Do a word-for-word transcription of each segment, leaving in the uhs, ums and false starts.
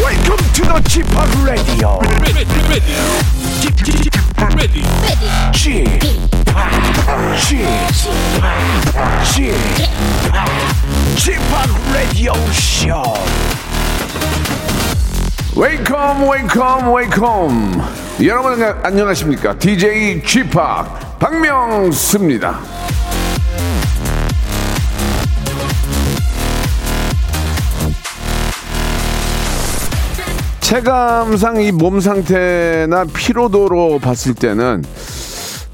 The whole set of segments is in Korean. Welcome to the G-팝 Radio. Ready, ready, G-팝 Radio. G-팝, G-팝, G-팝, G-팝 Radio Show. Welcome, welcome, welcome. 여러분 안녕하십니까? 디제이 G-팝 박명수입니다. 체감상 이 몸 상태나 피로도로 봤을 때는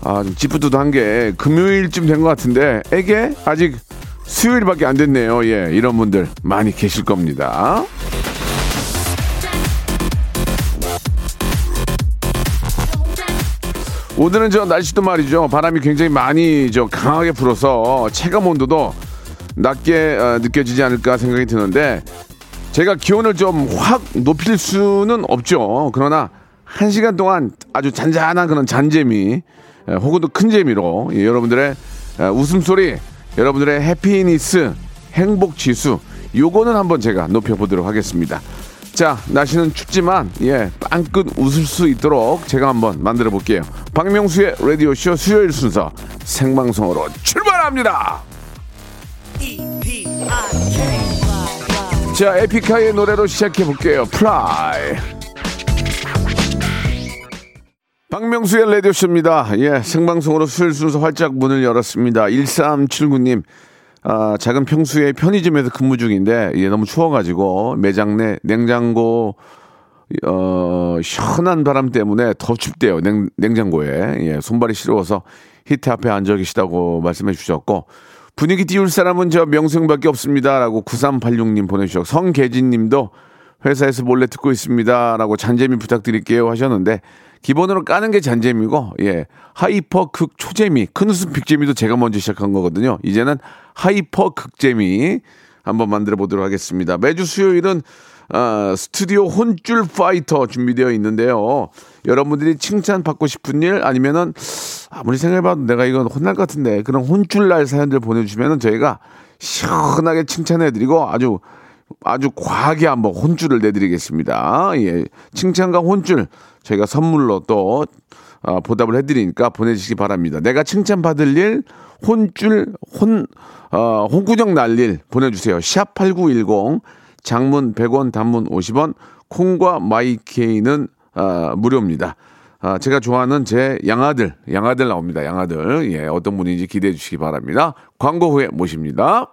아, 찌뿌드드한 게 금요일쯤 된 것 같은데 에게 아직 수요일밖에 안 됐네요. 예, 이런 분들 많이 계실 겁니다. 오늘은 저 날씨도 말이죠. 바람이 굉장히 많이 저 강하게 불어서 체감 온도도 낮게 어, 느껴지지 않을까 생각이 드는데 제가 기온을 좀 확 높일 수는 없죠. 그러나 한 시간 동안 아주 잔잔한 그런 잔재미 혹은 또 큰 재미로 여러분들의 웃음소리, 여러분들의 해피니스, 행복지수 요거는 한번 제가 높여보도록 하겠습니다. 자, 날씨는 춥지만 예, 빵긋 웃을 수 있도록 제가 한번 만들어볼게요. 박명수의 라디오쇼 수요일 순서 생방송으로 출발합니다. E-P-I-K. 자, 에픽하이의 노래로 시작해볼게요. 플라이. 박명수의 라디오쇼입니다. 예, 생방송으로 수요일 순서 활짝 문을 열었습니다. 일삼칠구 님, 아, 작은 평수의 편의점에서 근무 중인데, 예, 너무 추워가지고, 매장 내 냉장고, 어, 시원한 바람 때문에 더 춥대요. 냉, 냉장고에. 예, 손발이 시려워서 히트 앞에 앉아 계시다고 말씀해 주셨고, 분위기 띄울 사람은 저 명수형밖에 없습니다. 라고 구삼팔육 님 보내주셨고, 성계진님도 회사에서 몰래 듣고 있습니다. 라고 잔재미 부탁드릴게요 하셨는데, 기본으로 까는 게 잔재미고, 예. 하이퍼 극 초재미, 큰 웃음 빅재미도 제가 먼저 시작한 거거든요. 이제는 하이퍼 극재미 한번 만들어 보도록 하겠습니다. 매주 수요일은 어, 스튜디오 혼줄 파이터 준비되어 있는데요. 여러분들이 칭찬받고 싶은 일 아니면은 아무리 생각해봐도 내가 이건 혼날 것 같은데 그런 혼줄 날 사연들 보내주시면은 저희가 시원하게 칭찬해드리고 아주 아주 과하게 한번 혼줄을 내드리겠습니다. 예, 칭찬과 혼줄 저희가 선물로 또 어, 보답을 해드리니까 보내주시기 바랍니다. 내가 칭찬받을 일, 혼줄, 혼, 어, 혼구정 날 일 보내주세요. 샵팔구일공 장문 백 원, 단문 오십 원, 콩과 마이케이는 어, 무료입니다. 아, 제가 좋아하는 제 양아들, 양아들 나옵니다. 양아들. 예, 어떤 분인지 기대해 주시기 바랍니다. 광고 후에 모십니다.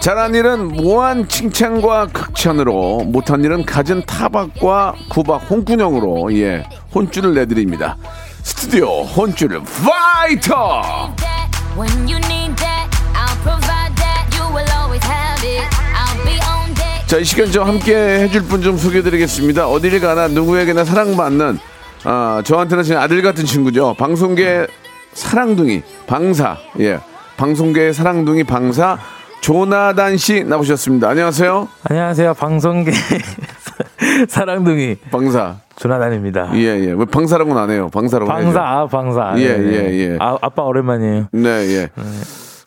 잘한 일은 무한 칭찬과 극찬으로, 못한 일은 갖은 타박과 구박, 혼꾸녕으로 예, 혼쭐을 내드립니다. 스튜디오 혼쭐 파이터. 자, 이 시간 저 함께 해줄 분 좀 소개해드리겠습니다. 어딜 가나 누구에게나 사랑받는, 아, 저한테는 지금 아들 같은 친구죠. 방송계 사랑둥이 방사, 예, 방송계 사랑둥이 방사. 조나단 씨 나오셨습니다. 안녕하세요. 안녕하세요. 방송계 사랑둥이 방사 조나단입니다. 예예. 왜 방사라고는 안 해요. 방사라고. 방사. 아, 방사. 예예예. 예, 예. 아, 아빠 오랜만이에요. 네 예. 네.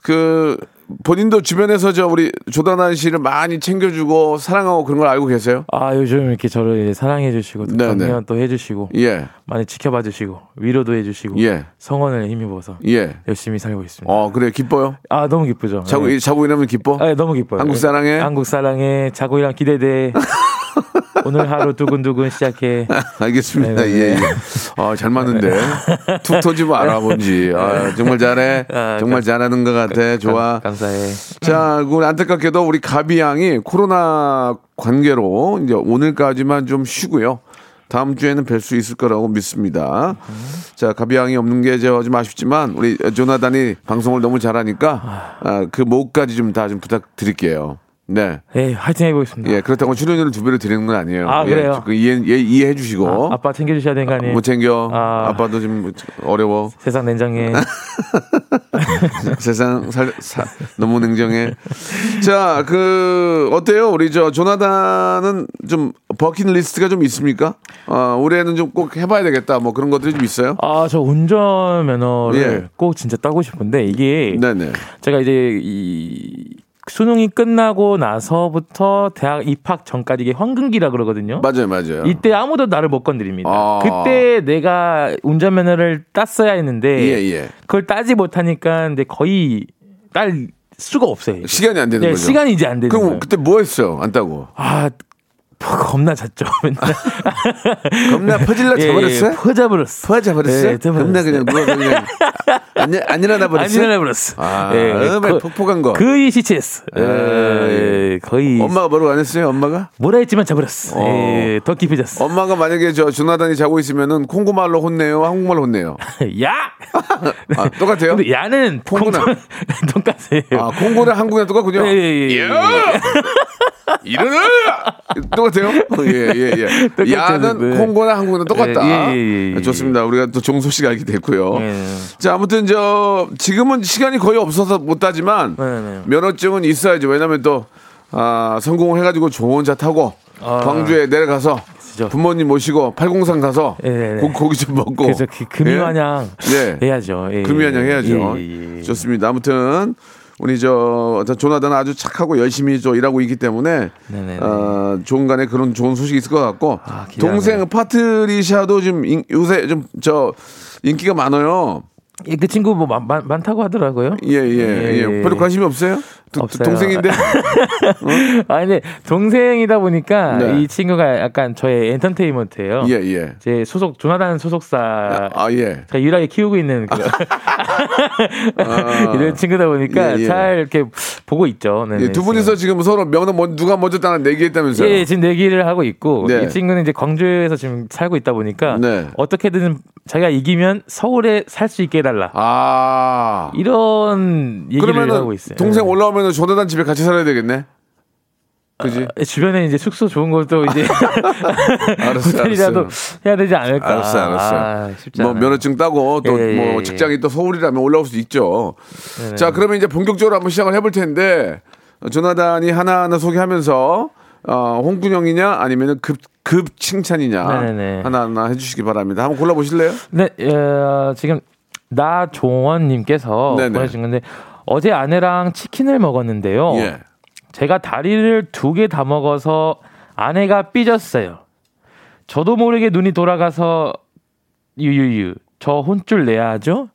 그 본인도 주변에서 저 우리 조나단 씨를 많이 챙겨주고 사랑하고 그런 걸 알고 계세요? 아, 요즘 이렇게 저를 이제 사랑해주시고 격려도 해주시고 예. 많이 지켜봐주시고 위로도 해주시고 예. 성원을 힘입어서 예. 열심히 살고 있습니다. 어, 그래 기뻐요? 아, 너무 기쁘죠. 자고 예. 자고 일하면 기뻐? 아, 예, 너무 기뻐요. 한국 사랑해. 한국 사랑해. 자고 일하면 기대돼. 오늘 하루 두근두근 시작해. 알겠습니다. 네, 예. 아, 잘 맞는데. 툭 터지고 알아본지. 아, 정말 잘해. 아, 정말 감, 잘하는 것 같아. 감, 좋아. 감사해. 자, 그 안타깝게도 우리 가비 양이 코로나 관계로 이제 오늘까지만 좀 쉬고요. 다음 주에는 뵐 수 있을 거라고 믿습니다. 자, 가비양이 없는 게 좀 아쉽지만 우리 조나단이 방송을 너무 잘하니까 아, 그 목까지 좀 다 좀 부탁드릴게요. 네. 예, 화이팅 해보겠습니다. 예, 그렇다고 출연료를 두 배를 드리는 건 아니에요. 아, 예, 그래요? 그 이해, 예, 이해해 주시고. 아, 아빠 챙겨주셔야 되는 거 아니에요? 아, 못 챙겨. 아, 아빠도 좀 어려워. 세상 냉정해. 세상 살, 살, 너무 냉정해. 자, 그, 어때요? 우리 저, 조나단은 좀 버킷리스트가 좀 있습니까? 어, 올해는 좀 꼭 해봐야 되겠다. 뭐 그런 것들이 좀 있어요? 아, 저 운전 면허를 예. 꼭 진짜 따고 싶은데 이게. 네네. 제가 이제 이, 수능이 끝나고 나서부터 대학 입학 전까지 이게 황금기라 그러거든요. 맞아요, 맞아요. 이때 아무도 나를 못 건드립니다. 아~ 그때 내가 운전면허를 땄어야 했는데 예, 예. 그걸 따지 못하니까 이제 거의 딸 수가 없어요. 이제. 시간이 안 되는 네, 거죠. 시간이 이제 안 되는 거예요. 그럼 그때 뭐 했어요? 안 따고? 아, 겁나 잤죠. 맨날. 겁나 퍼질러 잡아버렸어요? 퍼져버렸어. 퍼져버렸어? 겁나 그냥 누가 그냥 안 일어나 버렸어. 안 일어나 버렸어. 아, 예, 정말 그, 폭폭한 거. 거의 시체였어. 예, 예, 거의. 엄마가 뭐라고 안 했어요? 엄마가? 뭐라 했지만 잡아버렸어. 어. 예, 더 깊이 잤어. 엄마가 만약에 저 조나단이 자고 있으면은 콩고말로 혼내요? 한국말로 혼내요? 야! 아, 똑같아요? 근데 야는 콩고나. 똑같아요. 아, 콩고랑 한국이랑 똑같군요? 예, 예, 예. 야! 일어나! 똑같아요? 예, 예, 예. 똑같죠, 야는 네. 콩고나 한국어는 똑같다. 예, 예, 예, 좋습니다. 우리가 또 종소 씨가 알게 됐고요. 예, 예. 자, 아무튼 저 지금은 시간이 거의 없어서 못 따지만 예, 예. 면허증은 있어야죠. 왜냐하면 또 아, 성공을 해가지고 좋은 차 타고 아, 광주에 내려가서 그죠. 부모님 모시고 팔공산 가서 예, 예. 고, 고기 좀 먹고 그래서 금이환양 예? 예. 해야죠. 예, 금이환양 해야죠. 예, 예. 좋습니다. 아무튼. 우리 저 조나단은 아주 착하고 열심히 저 일하고 있기 때문에 어, 조만간에 그런 좋은 소식이 있을 것 같고 아, 동생 파트리샤도 좀 인, 요새 좀 저 인기가 많아요. 예, 그 친구 뭐 많, 많, 많다고 하더라고요. 예예예. 예, 예. 예. 별로 관심이 없어요? 도, 없어요. 동생인데. 어? 아니 동생이다 보니까 네. 이 친구가 약간 저의 엔터테인먼트예요. 예예. 예. 제 소속 조나단 소속사. 아 예. 제가 유일하게 키우고 있는 그런 아, 이런 친구다 보니까 예, 예. 잘 이렇게 보고 있죠. 네네, 예, 두 분이서 지금 서로 명은 뭐, 누가 먼저 따는 내기했다면서요? 예, 지금 내기를 하고 있고 네. 이 친구는 이제 광주에서 지금 살고 있다 보니까 네. 어떻게든 자기가 이기면 서울에 살 수 있게 해달라. 아 이런 얘기를 하고 있어요. 동생 올라오면 조나단 집에 같이 살아야 되겠네. 그지? 어, 주변에 이제 숙소 좋은 걸또 이제 호텔이라도 해야 되지 않을까. 알았어, 알았어. 아, 뭐 면허증 따고 또뭐 예, 예. 직장이 또 서울이라면 올라올 수 있죠. 예, 자, 그러면 이제 본격적으로 한번 시작을 해볼 텐데 조나단이 하나하나 소개하면서 어, 홍군형이냐 아니면은 급 급 칭찬이냐 네네. 하나하나 해주시기 바랍니다. 한번 골라 보실래요? 네, 어, 지금 나종원님께서 보내주신 건데. 어제 아내랑 치킨을 먹었는데요. 예. 제가 다리를 두 개 다 먹어서 아내가 삐졌어요. 저도 모르게 눈이 돌아가서 유유유. 저 혼쭐 내야 하죠?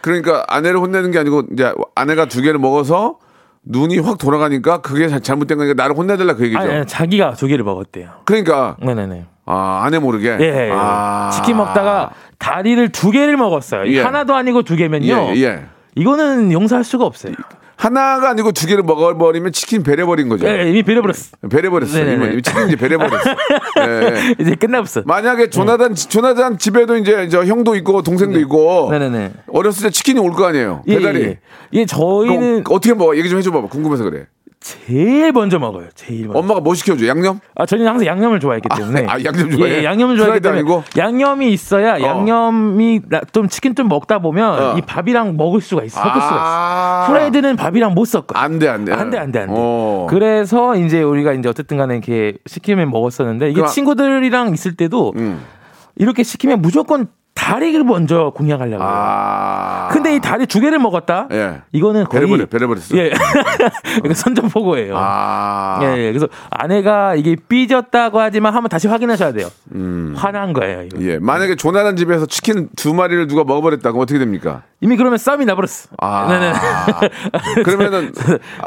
그러니까 아내를 혼내는 게 아니고 이제 아내가 두 개를 먹어서 눈이 확 돌아가니까 그게 잘못된 거니까 나를 혼내달라 그 얘기죠. 아니, 아니, 자기가 두 개를 먹었대요. 그러니까. 네네네. 아, 아내 모르게. 예, 예, 예. 아. 치킨 먹다가 다리를 두 개를 먹었어요. 예. 하나도 아니고 두 개면요. 예. 예. 이거는 용서할 수가 없어요. 하나가 아니고 두 개를 먹어버리면 치킨 배려버린 거죠. 네, 이미 배려버렸어. 배려버렸어. 이미 치킨 이제 배려버렸어. 네. 이제 끝났어. 만약에 조나단, 네. 조나단 집에도 이제 저 형도 있고 동생도 네. 있고 네네네. 어렸을 때 치킨이 올 거 아니에요. 예, 배달이. 예, 예. 저희는 어떻게 먹어? 얘기 좀 해줘봐. 궁금해서 그래. 제일 먼저 먹어요. 제일 먼저. 엄마가 뭐 시켜줘? 양념? 아 저는 항상 양념을 좋아했기 때문에. 아, 아 양념 좋아해. 예, 양념을 좋아했기 때문에. 아니고? 양념이 있어야 어. 양념이 좀 치킨 좀 먹다 보면 어. 이 밥이랑 먹을 수가 있어. 섞을 아~ 수가 있어. 프라이드는 밥이랑 못 섞어. 안돼 안돼. 안돼 안돼 안돼. 그래서 이제 우리가 이제 어쨌든간에 이렇게 시키면 먹었었는데 이게 그럼, 친구들이랑 있을 때도 음. 이렇게 시키면 무조건. 다리를 먼저 공략하려고. 아. 근데 이 다리 두 개를 먹었다? 예. 이거는 거의. 배려버려, 배려버렸어. 예. 그러니까 선전포고예요. 아. 예, 그래서 아내가 이게 삐졌다고 하지만 한번 다시 확인하셔야 돼요. 음. 화난 거예요, 이거. 예. 만약에 조나단 집에서 치킨 두 마리를 누가 먹어버렸다, 그럼 어떻게 됩니까? 이미 그러면 싸움이 나버렸어. 아. 네네. 그러면은.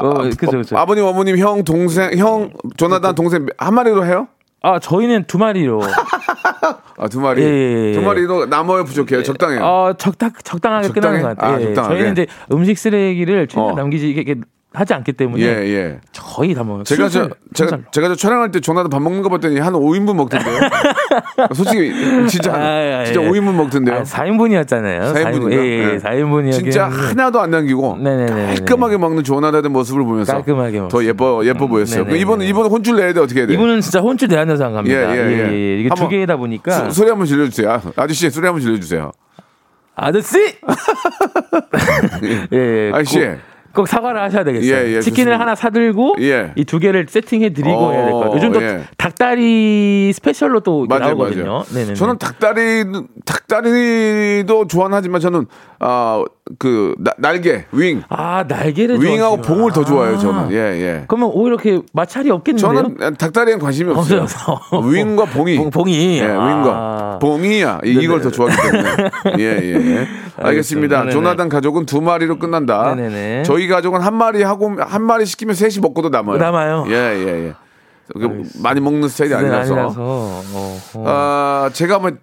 어, 아, 그죠, 그죠. 아버님, 어머님, 형, 동생, 형, 조나단 동생 한 마리로 해요? 아, 저희는 두 마리로. 아, 두 마리. 예, 예. 두 마리로 남아야 부족해요. 적당해요. 아, 어, 적당 적당하게 적당해? 끝나는 것 같아요. 아, 예. 저희는 이제 음식 쓰레기를 최대한 어. 남기지 이게 하지 않기 때문에 예, 예. 거의 다 뭐 제가 저 제가 제가 저 촬영할 때 조나단 밥 먹는 거 봤더니 한 오 인분 먹던데요. 솔직히 진짜 아, 아, 진짜 예. 오 인분 먹던데요. 아, 사 인분이었잖아요. 사 인분인가? 예, 예. 사 인분이 진짜 하나도 안 남기고 네네네네. 깔끔하게 먹는 조나단의 모습을 보면서 깔끔하게 먹었어요. 더 예뻐 예뻐 보였어요. 네네네. 이번은 이번은 혼쭐 내야 돼 어떻게 해야 돼? 이분은 진짜 혼쭐 내야 된다고 생각합니다. 예, 예, 예. 예, 예. 이게 두 개이다 보니까 수, 소리 한번 질러주세요. 아저씨 소리 한번 질러주세요. 아저씨 예, 예. 아저씨 고, 꼭 사과를 하셔야 되겠어요. 예, 예, 치킨을 좋습니다. 하나 사들고 예. 이 두 개를 세팅해드리고 해야 될 것 같아요. 요즘 또 예. 닭다리 스페셜로 또 맞아요, 나오거든요. 맞아요. 저는 닭다리, 닭다리도 좋아하지만 저는 아, 그 나, 날개, 윙. 아, 날개를 윙하고 좋아하시구나. 봉을 더 좋아해요, 저는. 예, 예. 그러면 오히려 이렇게 마찰이 없겠는데요? 저는 닭다리엔 관심이 없어요. 없어서. 윙과 봉이. 봉, 봉이. 예, 윙과. 아. 봉이야. 네네. 이걸 더 좋아하기 때문에. 예, 예, 예. 알겠습니다. 네네. 조나단 가족은 두 마리로 끝난다. 네네. 저희 가족은 한 마리 하고 한 마리 시키면 셋이 먹고도 남아요. 남아요. 예, 예, 예. 많이 먹는 스타일이 아니라서. 아니라서. 어, 어. 아, 제가 한번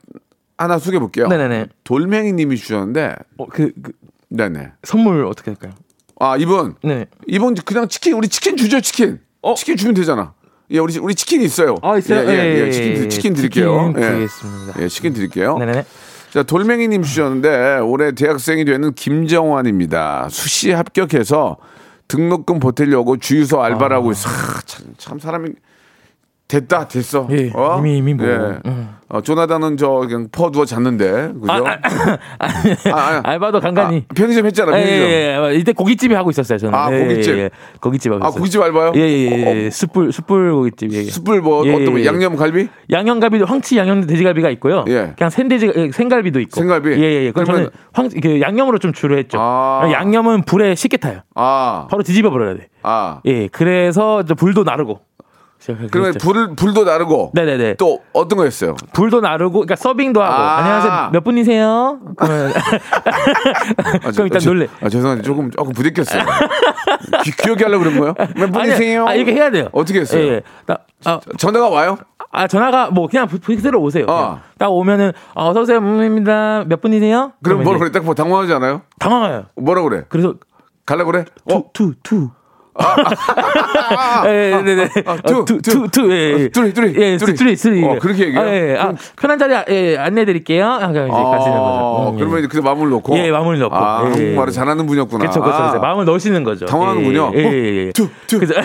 하나 소개해 볼게요. 네네네. 돌멩이님이 주셨는데. 어, 그, 그 네네. 선물 어떻게 할까요? 아, 이분. 네. 이분 그냥 치킨 우리 치킨 주죠 치킨. 어? 치킨 주면 되잖아. 예, 우리 우리 치킨 있어요. 아, 있어요. 예, 예, 예, 예, 예. 치킨 치킨 드릴게요. 치킨 드리겠습니다. 예, 예, 치킨 드릴게요. 네네네. 자, 돌멩이님 주셨는데 올해 대학생이 되는 김정환입니다. 수시 합격해서 등록금 보태려고 주유소 알바를 아. 하고 있어. 아, 참, 참 사람이 됐다 됐어. 예, 어? 이미 이미 뭐. 예. 음. 어, 조나단은 저 그냥 퍼두어 잤는데 그죠? 아, 아, 아, 알바도 간간히. 아, 편의점 했잖아. 편의점. 예, 예, 예. 이때 고깃집이 하고 있었어요 저는. 아 예, 고깃집. 예, 예. 고깃집 하고. 아 있었어요. 고깃집 알바요? 예예예. 예, 예. 숯불 숯불 고깃집. 예. 숯불 뭐 예, 어떤 예, 예. 양념갈비? 양념갈비도 황치 양념 돼지갈비가 있고요. 예. 그냥 생돼지 생갈비도 있고. 생갈비. 예예. 예. 그럼 저는 황 그 양념으로 좀 주로 했죠. 아. 양념은 불에 쉽게 타요. 아. 바로 뒤집어 버려야 돼. 아. 예. 그래서 저 불도 나르고. 그러면 불 불도 나르고 네네네. 또 어떤 거였어요? 불도 나르고 그러니까 서빙도 하고 아~ 안녕하세요 몇 분이세요? 그러면 아, 그럼 일단 아, 놀래. 아 죄송한데 조금 조금 부딪혔어요. 귀, 귀엽게 하려고 그런 거예요? 몇 분이세요? 아 이렇게 해야 돼요. 어떻게 했어요? 예, 예. 나, 아, 전화가 와요? 아 전화가 뭐 그냥 그대로 오세요. 어. 그냥. 딱 오면은 아, 어서 오세요 문입니다. 몇 분이세요? 그럼 뭐라 그래? 딱 뭐 당황하지 않아요? 당황해요. 뭐라 그래? 그래서 갈라 그래? 투 투 투. 네네네. 투투투 예. 둘이 둘이 예. 둘이 둘이. 어 그렇게 얘기해요. 아, 예. 아, 편한 자리 예, 안내해드릴게요. 아, 이제 가시는 거죠. 음, 그러면 예. 그래서 마음을 놓고. 예 마음을 놓고. 아, 예. 한국말을 잘하는 분이었구나. 그렇죠 그렇죠. 아. 마음을 넣으시는 거죠. 당황하는군요. 예예예. 투투 그래서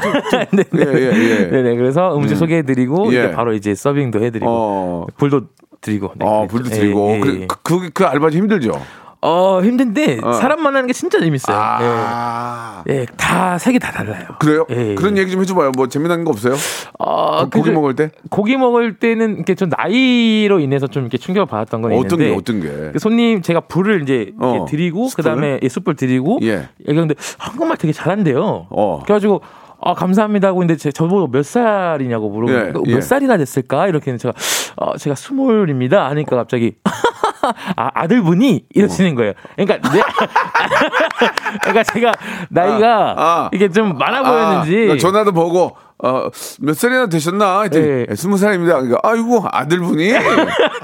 네네 네네. 그래서 음식 음. 소개해드리고 예. 이제 바로 이제 서빙도 해드리고 어. 불도 드리고. 네, 아 그렇죠. 불도 드리고. 예, 그, 예. 그, 그 알바 좀 힘들죠. 어 힘든데 어. 사람 만나는 게 진짜 재밌어요. 아~ 예, 예, 다 색이 다 달라요. 그래요? 예, 그런 예. 얘기 좀 해줘봐요. 뭐 재미난 거 없어요? 어, 고기 그저, 먹을 때? 고기 먹을 때는 이렇게 좀 나이로 인해서 좀 이렇게 충격을 받았던 건 어떤 있는데 어떤 게 어떤 게? 손님 제가 불을 이제 어. 드리고 숯불? 그다음에 예, 숯불 드리고 예. 그런데 한국말 되게 잘한대요. 어. 그래가지고. 아 감사합니다 하고 근데 제 저보고 몇 살이냐고 물어보니까 예, 예. 몇 살이나 됐을까 이렇게 제가 어, 제가 스물입니다 하니까 갑자기 아, 아들분이 이러시는 거예요. 그러니까 내, 그러니까 제가 나이가 아, 아, 이게 좀 많아 보였는지 아, 전화도 보고 어, 몇 살이나 되셨나? 이제 스무 예. 살입니다. 그러니까 아이고 아들분이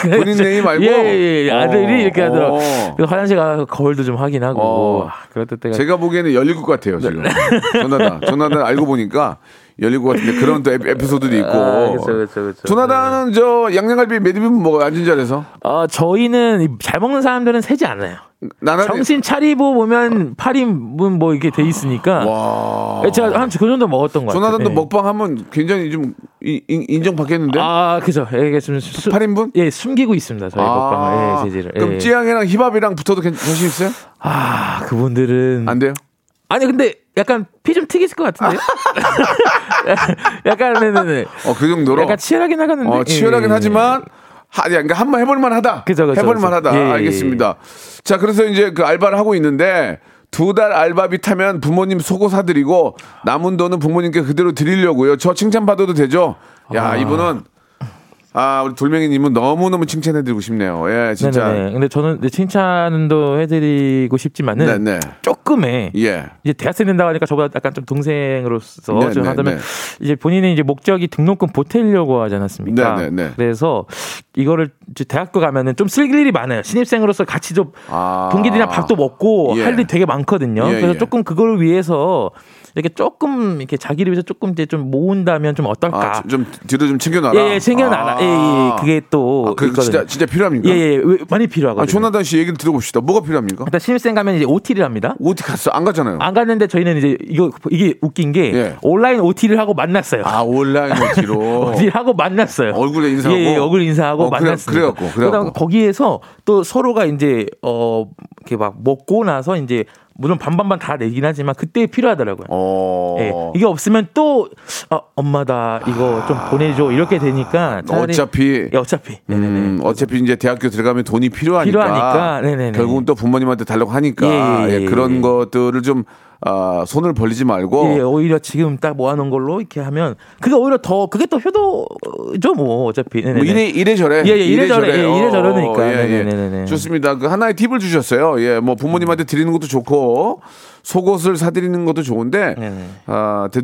본인 네임 말고 예, 예, 예. 아들이 이렇게 하더라고. 화장실 가서 거울도 좀 확인하고. 어. 그랬던 때가 제가 보기에는 열일곱 같아요 지금. 조나단, 조나단 알고 보니까 열일곱 같은데 그런 또 에피소드도 있고. 아, 그쵸, 그쵸, 그쵸. 조나단은 네. 저 양념갈비 몇 입은 먹어요? 앉은 자리에서? 아, 저희는 잘 먹는 사람들은 세지 않아요. 나나리... 정신 차리고 보면 팔 인분 뭐 이렇게 돼 있으니까 와... 제가 한 그 정도 먹었던 것 같아요. 조나단도 예. 먹방 하면 굉장히 좀 인정받겠는데? 아 그죠. 예, 좀 수... 팔 인분? 예 숨기고 있습니다. 저희 아... 먹방을. 예, 제지를. 그럼 예. 찌양이랑 힙합이랑 붙어도 괜찮으실 수 있어요? 아 그분들은 안 돼요? 아니 근데 약간 피 좀 튀기실 것 같은데요? 약간 네네네. 어 그 정도로. 약간 치열하긴 하겠는데. 어 치열하긴 예. 하지만. 하, 그러니까 한번 해볼만하다. 해볼만하다. 예, 알겠습니다. 예. 자, 그래서 이제 그 알바를 하고 있는데 두 달 알바비 타면 부모님 속옷 사드리고 남은 돈은 부모님께 그대로 드리려고요. 저 칭찬 받아도 되죠? 야, 아. 이분은 아, 우리 돌멩이님은 너무너무 칭찬해드리고 싶네요. 예, 진짜. 네네. 근데 저는 칭찬도 해드리고 싶지만은 네네. 조금의 예. 이제 대학생 된다고 하니까 저보다 약간 좀 동생으로서 네네. 좀 하다면 네네. 이제 본인의 이제 목적이 등록금 보태려고 하지 않았습니까? 네네. 그래서 이거를 이제 대학교 가면은 좀 쓸 일이 많아요. 신입생으로서 같이 좀 아. 동기들이랑 밥도 먹고 예. 할 일이 되게 많거든요. 예, 그래서 예. 조금 그거를 위해서. 이렇게 조금 이렇게 자기를 위해서 조금 이제 좀 모은다면 좀 어떨까? 아, 좀 뒤로 좀 챙겨놔라. 예, 예 챙겨놔라. 아~ 예, 예, 그게 또 아, 그 진짜 진짜 필요합니까? 예, 예 많이 필요하거든요. 아, 조나단 씨 얘기를 들어봅시다. 뭐가 필요합니까? 일단 신입생 가면 이제 오티를 합니다. 오티 갔어? 안 갔잖아요. 안 갔는데 저희는 이제 이거 이게 웃긴 게 예. 온라인 오티를 하고 만났어요. 아 온라인 오티로 오티를 하고 만났어요. 얼굴에 인사하고 예, 예 얼굴 인사하고 어, 만났어요. 그래, 그래갖고 그러다 거기에서 또 서로가 이제 어 이렇게 막 먹고 나서 이제. 물론 반반반 다 내긴 하지만 그때 필요하더라고요. 예, 이게 없으면 또 아, 엄마다 이거 아... 좀 보내줘 이렇게 되니까 차라리... 어차피 예, 어차피 음, 어차피 이제 대학교 들어가면 돈이 필요하니까, 필요하니까. 네네네. 결국은 또 부모님한테 달라고 하니까 예, 예, 예, 그런 예. 것들을 좀 아, 손을 벌리지 말고 예, 오히려 지금 딱 모아놓은 걸로 이렇게 하면 그게 오히려 더 그게 또 효도죠 뭐 어차피 네네네. 뭐 이래 이래저래 예, 예, 이래저래 이래저래 예, 이래저래니까 예, 예. 좋습니다. 그 하나의 팁을 주셨어요. 예, 뭐 부모님한테 드리는 것도 좋고 속옷을 사드리는 것도 좋은데 아, 대,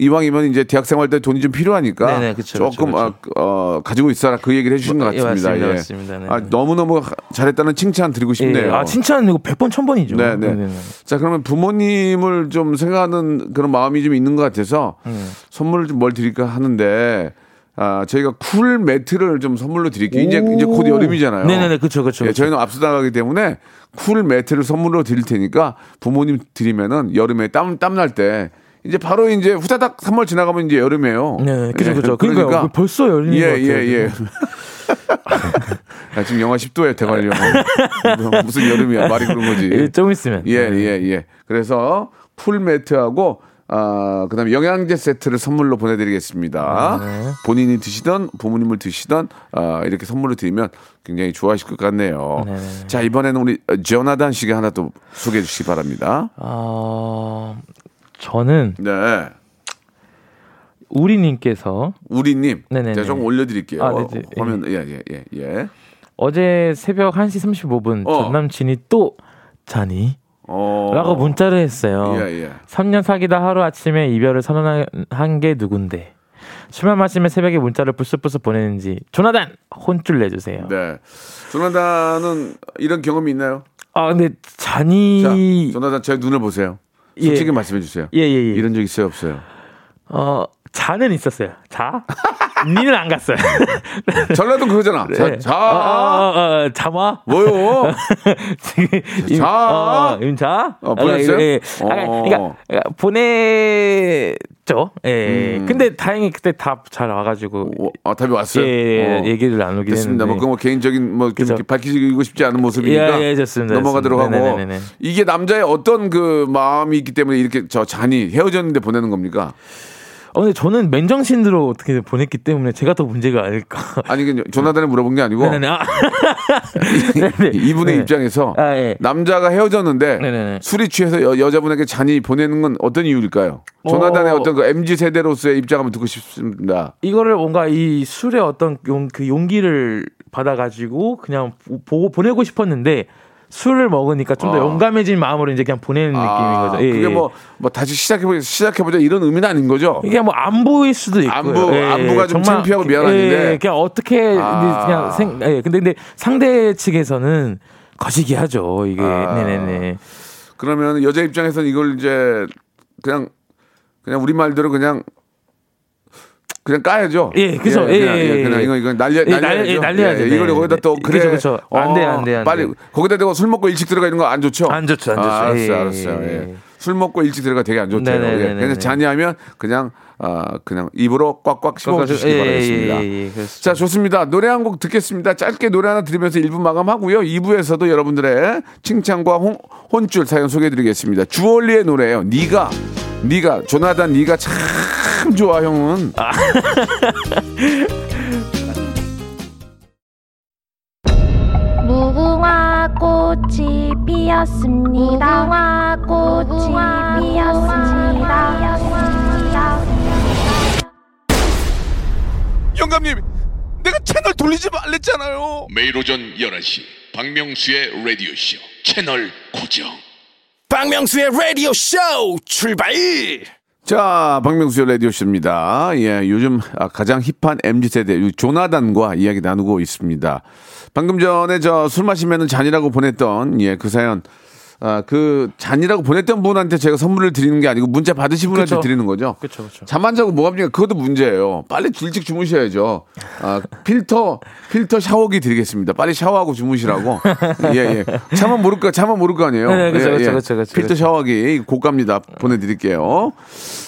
이왕이면 이제 대학생활 때 돈이 좀 필요하니까 네네, 그쵸, 조금 그쵸, 그쵸. 아, 어, 가지고 있어라 그 얘기를 해주신 뭐, 것 같습니다. 예, 맞습니다, 예. 맞습니다. 네, 아, 네. 너무너무 잘했다는 칭찬 드리고 싶네요. 예, 아, 칭찬은 이거 백 번 천 번이죠. 네, 네. 네네. 자 그러면 부모님을 좀 생각하는 그런 마음이 좀 있는 것 같아서 네. 선물을 좀 뭘 드릴까 하는데 아, 저희가 쿨 매트를 좀 선물로 드릴게요. 이제, 이제 곧 여름이잖아요. 네네네, 그쵸, 그쵸. 예, 저희는 앞서나가기 때문에 쿨 매트를 선물로 드릴 테니까 부모님 드리면은 여름에 땀, 땀날 때 이제 바로 이제 후다닥 삼월 지나가면 이제 여름이에요. 네, 그쵸, 예, 그쵸. 그러니까, 그러니까 벌써 여름인 예, 것 같아요. 예, 예. 야, 지금 영하 십 도에 대관령. 무슨 여름이야. 말이 그런 거지. 예, 좀 있으면. 예, 예, 예. 그래서 쿨 매트하고 아, 그다음에 영양제 세트를 선물로 보내드리겠습니다. 네. 본인이 드시던 부모님을 드시던 아, 이렇게 선물을 드리면 굉장히 좋아하실 것 같네요. 네. 자 이번에는 우리 조나단 씨가 하나 또 소개해 주시기 바랍니다. 어, 저는 네. 우리님께서 우리님 네네네. 제가 좀 올려드릴게요. 아, 네, 네. 화면 예예예 예, 예, 예. 어제 새벽 한 시 삼십오 분 어. 전 남친이 또 자니? 어... 라고 문자를 했어요. 예, 예. 삼 년 사귀다 하루아침에 이별을 선언한 게 누군데 술만 마시면 새벽에 문자를 불쑥불쑥 보내는지 조나단! 혼쭐 내주세요. 네, 조나단은 이런 경험이 있나요? 아 근데 잔이... 자, 조나단 제 눈을 보세요. 솔직히 예. 말씀해 주세요. 예, 예, 예. 이런 적 있어요? 없어요? 어, 자는 있었어요. 자? 니는 안 갔어요. 전라도 그거잖아. 네. 자, 자, 아, 아, 아, 자마. 뭐요? 지금, 자, 어, 임자. 어, 보냈어요? 아, 예, 예. 어. 아, 그러니까, 그러니까 보냈죠. 예. 음. 근데 다행히 그때 답 잘 와가지고. 오, 아, 답이 왔어요. 예, 어. 얘기를 나누긴 했습니다. 뭐, 그 뭐 개인적인 뭐 그렇죠. 밝히고 싶지 않은 모습이니까 예, 예, 좋습니다. 넘어가도록 좋습니다. 하고 네네네네. 이게 남자의 어떤 그 마음이 있기 때문에 이렇게 저 잔이 헤어졌는데 보내는 겁니까? 어, 근데 저는 맨정신으로 어떻게 보냈기 때문에 제가 더 문제가 아닐까. 아니, 그 조나단을 물어본 게 아니고. 네네네. 아. 네네. 이분의 네네. 입장에서 아, 예. 남자가 헤어졌는데 네네네. 술이 취해서 여, 여자분에게 잔이 보내는 건 어떤 이유일까요? 어... 조나단의 어떤 그 엠지 세대로서의 입장 한번 듣고 싶습니다. 이거를 뭔가 이 술의 어떤 용, 그 용기를 받아가지고 그냥 보고 보내고 싶었는데. 술을 먹으니까 좀 더 아. 용감해진 마음으로 이제 그냥 보내는 아. 느낌인 거죠. 예, 그게 뭐, 뭐 다시 시작해보자, 시작해보자 이런 의미는 아닌 거죠? 이게 뭐 안 보일 수도 있고요. 안부, 예, 안부가 예, 좀 창피하고 미안한데. 예, 그냥 어떻게 아. 그냥 생, 예, 근데 근데 상대 측에서는 거시기하죠. 이게 아. 네네네. 그러면 여자 입장에서는 이걸 이제 그냥 그냥 우리 말대로 그냥. 그냥 까야죠. 예, 그죠. 예, 예, 그냥, 예, 예, 예, 그냥 이거 이거 날려 예, 날려 예, 날려야죠. 예, 예, 이걸 거기다 또 그래. 그죠, 그죠. 어, 안 돼, 안 돼, 안 돼. 빨리 거기다 대고 술 먹고 일찍 들어가 이런 거 안 좋죠. 안 좋죠, 안 좋죠. 아, 알았어, 예, 알았어. 예, 예. 예. 술 먹고 일찍 들어가 되게 안 좋대요. 예. 그래서 잔이하면 그냥 아 그냥 입으로 꽉꽉 씹어 주시기 예, 바라겠습니다. 예, 예, 예, 자, 좋습니다. 노래 한 곡 듣겠습니다. 짧게 노래 하나 들으면서 일 부 마감하고요. 이 부에서도 여러분들의 칭찬과 홍, 혼줄 사연 소개해드리겠습니다. 주얼리의 노래예요. 네가 네가 조나단 네가 참 좋아 형은. 아. 무궁화 꽃이 피었습니다. 무궁화 꽃이 무궁화 피었습니다. 피었습니다. 영감님, 내가 놀랬잖아요. 매일 오전 열한 시 박명수의 라디오쇼 채널 고정. 박명수의 라디오쇼 출발. 자, 박명수의 라디오쇼입니다. 예, 요즘 가장 힙한 엠지 세대 조나단과 이야기 나누고 있습니다. 방금 전에 저 술 마시면은 잔이라고 보냈던 예, 그 사연, 아, 그 잔이라고 보냈던 분한테 제가 선물을 드리는 게 아니고 문자 받으신 분한테 그쵸. 드리는 거죠. 그렇죠, 그렇죠. 잠 안 자고 뭐 합니까? 그것도 문제예요. 빨리 일찍 주무셔야죠. 아, 필터 필터 샤워기 드리겠습니다. 빨리 샤워하고 주무시라고. 예예. 예. 차만 모를까, 차만 모를 거 아니에요. 네, 그렇죠, 예, 그렇죠, 예. 그렇죠, 그렇죠. 필터 샤워기 고가입니다. 보내드릴게요.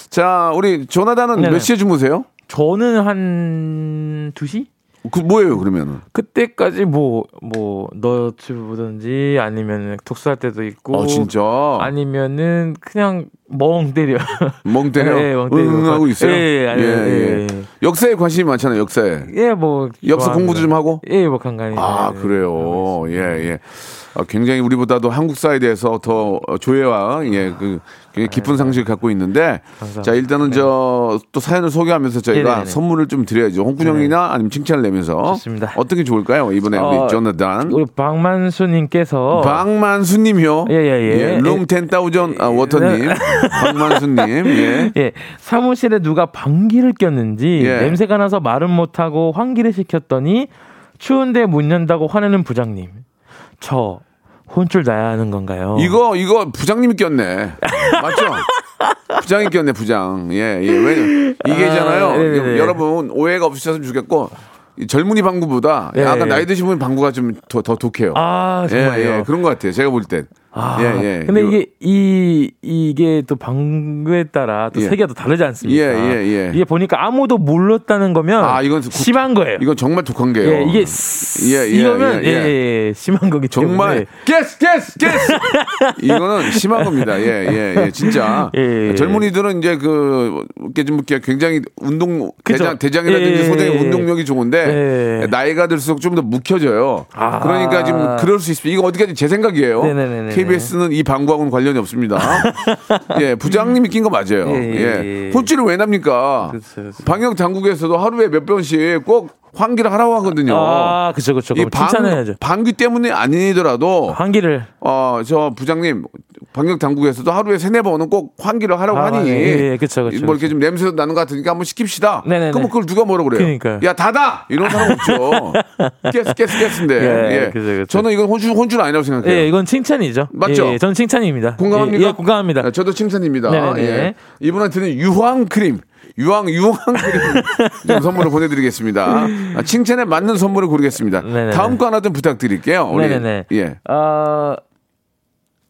자, 우리 조나단은 네네. 몇 시에 주무세요? 저는 한 두 시? 그 뭐예요 그러면은? 그때까지 뭐 뭐 너튜브 보든지 아니면 독서할 때도 있고. 아, 진짜? 아니면은 그냥 멍 때려. 멍 때려. 네, 멍 때려. 응 하고 있어요. 예, 예, 예, 예. 역사에 관심이 많잖아요, 역사에. 예, 뭐 역사 공부도 좀 하고. 예, 뭐 간간히. 아, 네, 그래요. 네, 예, 예. 아, 굉장히 우리보다도 한국사에 대해서 더 조예와 예, 그 굉장히 깊은 상식을 갖고 있는데. 감사합니다. 자, 일단은 네. 저 또 사연을 소개하면서 저희가 네네네. 선물을 좀 드려야죠. 홍군형이나 아니면 칭찬을 내면서. 좋습니다. 어떤 게 좋을까요? 이번에 어, 우리 조나단. 우리 박만수님께서. 박만수님이요? 예예예. 예, 예. 룸 텐 타우젠드 아, 워터님. 박만수님. 예. 예. 사무실에 누가 방귀를 꼈는지 예. 냄새가 나서 말은 못하고 환기를 시켰더니 추운데 문 연다고 화내는 부장님. 저 혼쭐 나야 하는 건가요? 이거 이거 부장님이 꼈네. 맞죠? 부장이 꼈네, 부장. 예, 예. 왜 이게잖아요. 아, 여러분 오해가 없으셨으면 좋겠고. 젊은이 방구보다 네. 약간 나이 드신 분 방구가 좀 더 더 독해요. 아, 정말요? 예, 예. 그런 것 같아요. 제가 볼 땐. 아, 예, 예. 근데 이게 이 이게 또 방구에 따라 또 예. 세계가 또 다르지 않습니까? 예, 예, 예. 이게 보니까 아무도 몰랐다는 거면 아, 이건 고, 심한 거예요. 이건 정말 독한 게요. 예, 이게 예, 예, 이거는 예, 예, 예, 예. 심한 거기 때문에. 정말 게스 게스 게스. 이거는 심한 겁니다. 예, 예, 예. 진짜. 예, 예. 젊은이들은 이제 그 굉장히 운동 대장, 대장이라든지 예, 예, 소장의 예, 예. 운동력이 좋은데 예. 나이가 들수록 좀 더 묵혀져요. 아. 그러니까 지금 그럴 수 있습니다. 이거 어떻게든 제 생각이에요. 네네네. 케이비에스는 이 방구하고는 관련이 없습니다. 예, 부장님이 낀 거 맞아요. 예, 예, 예. 혼쭐을 왜 납니까? 그쵸, 그쵸. 방역 당국에서도 하루에 몇 번씩 꼭 환기를 하라고 하거든요. 아, 그렇죠, 그렇죠. 칭찬해야죠. 방귀 때문에 아니더라도 환기를. 어, 저 부장님 방역 당국에서도 하루에 세네 번은 꼭 환기를 하라고 아, 하니. 예, 예, 그렇죠, 그렇죠. 뭐 이렇게 좀 냄새도 나는 것 같으니까 한번 시킵시다. 네네. 그럼 그걸 누가 뭐라 그래요? 그러니까. 야, 닫아 이런 사람 없죠. 깨스 깨스 깨스인데. 예, 예. 그쵸, 그쵸. 저는 이건 혼쭐 혼쭐 아니라고 생각해요. 예, 이건 칭찬이죠. 맞죠? 예, 저는 칭찬입니다. 공감합니까? 예, 예, 공감합니다. 저도 칭찬입니다. 네네네. 예. 이분한테는 유황 크림. 유황, 유황 크림 선물을 보내드리겠습니다. 아, 칭찬에 맞는 선물을 고르겠습니다. 네네네. 다음 거 하나 좀 부탁드릴게요. 우리, 네네네. 예. 어,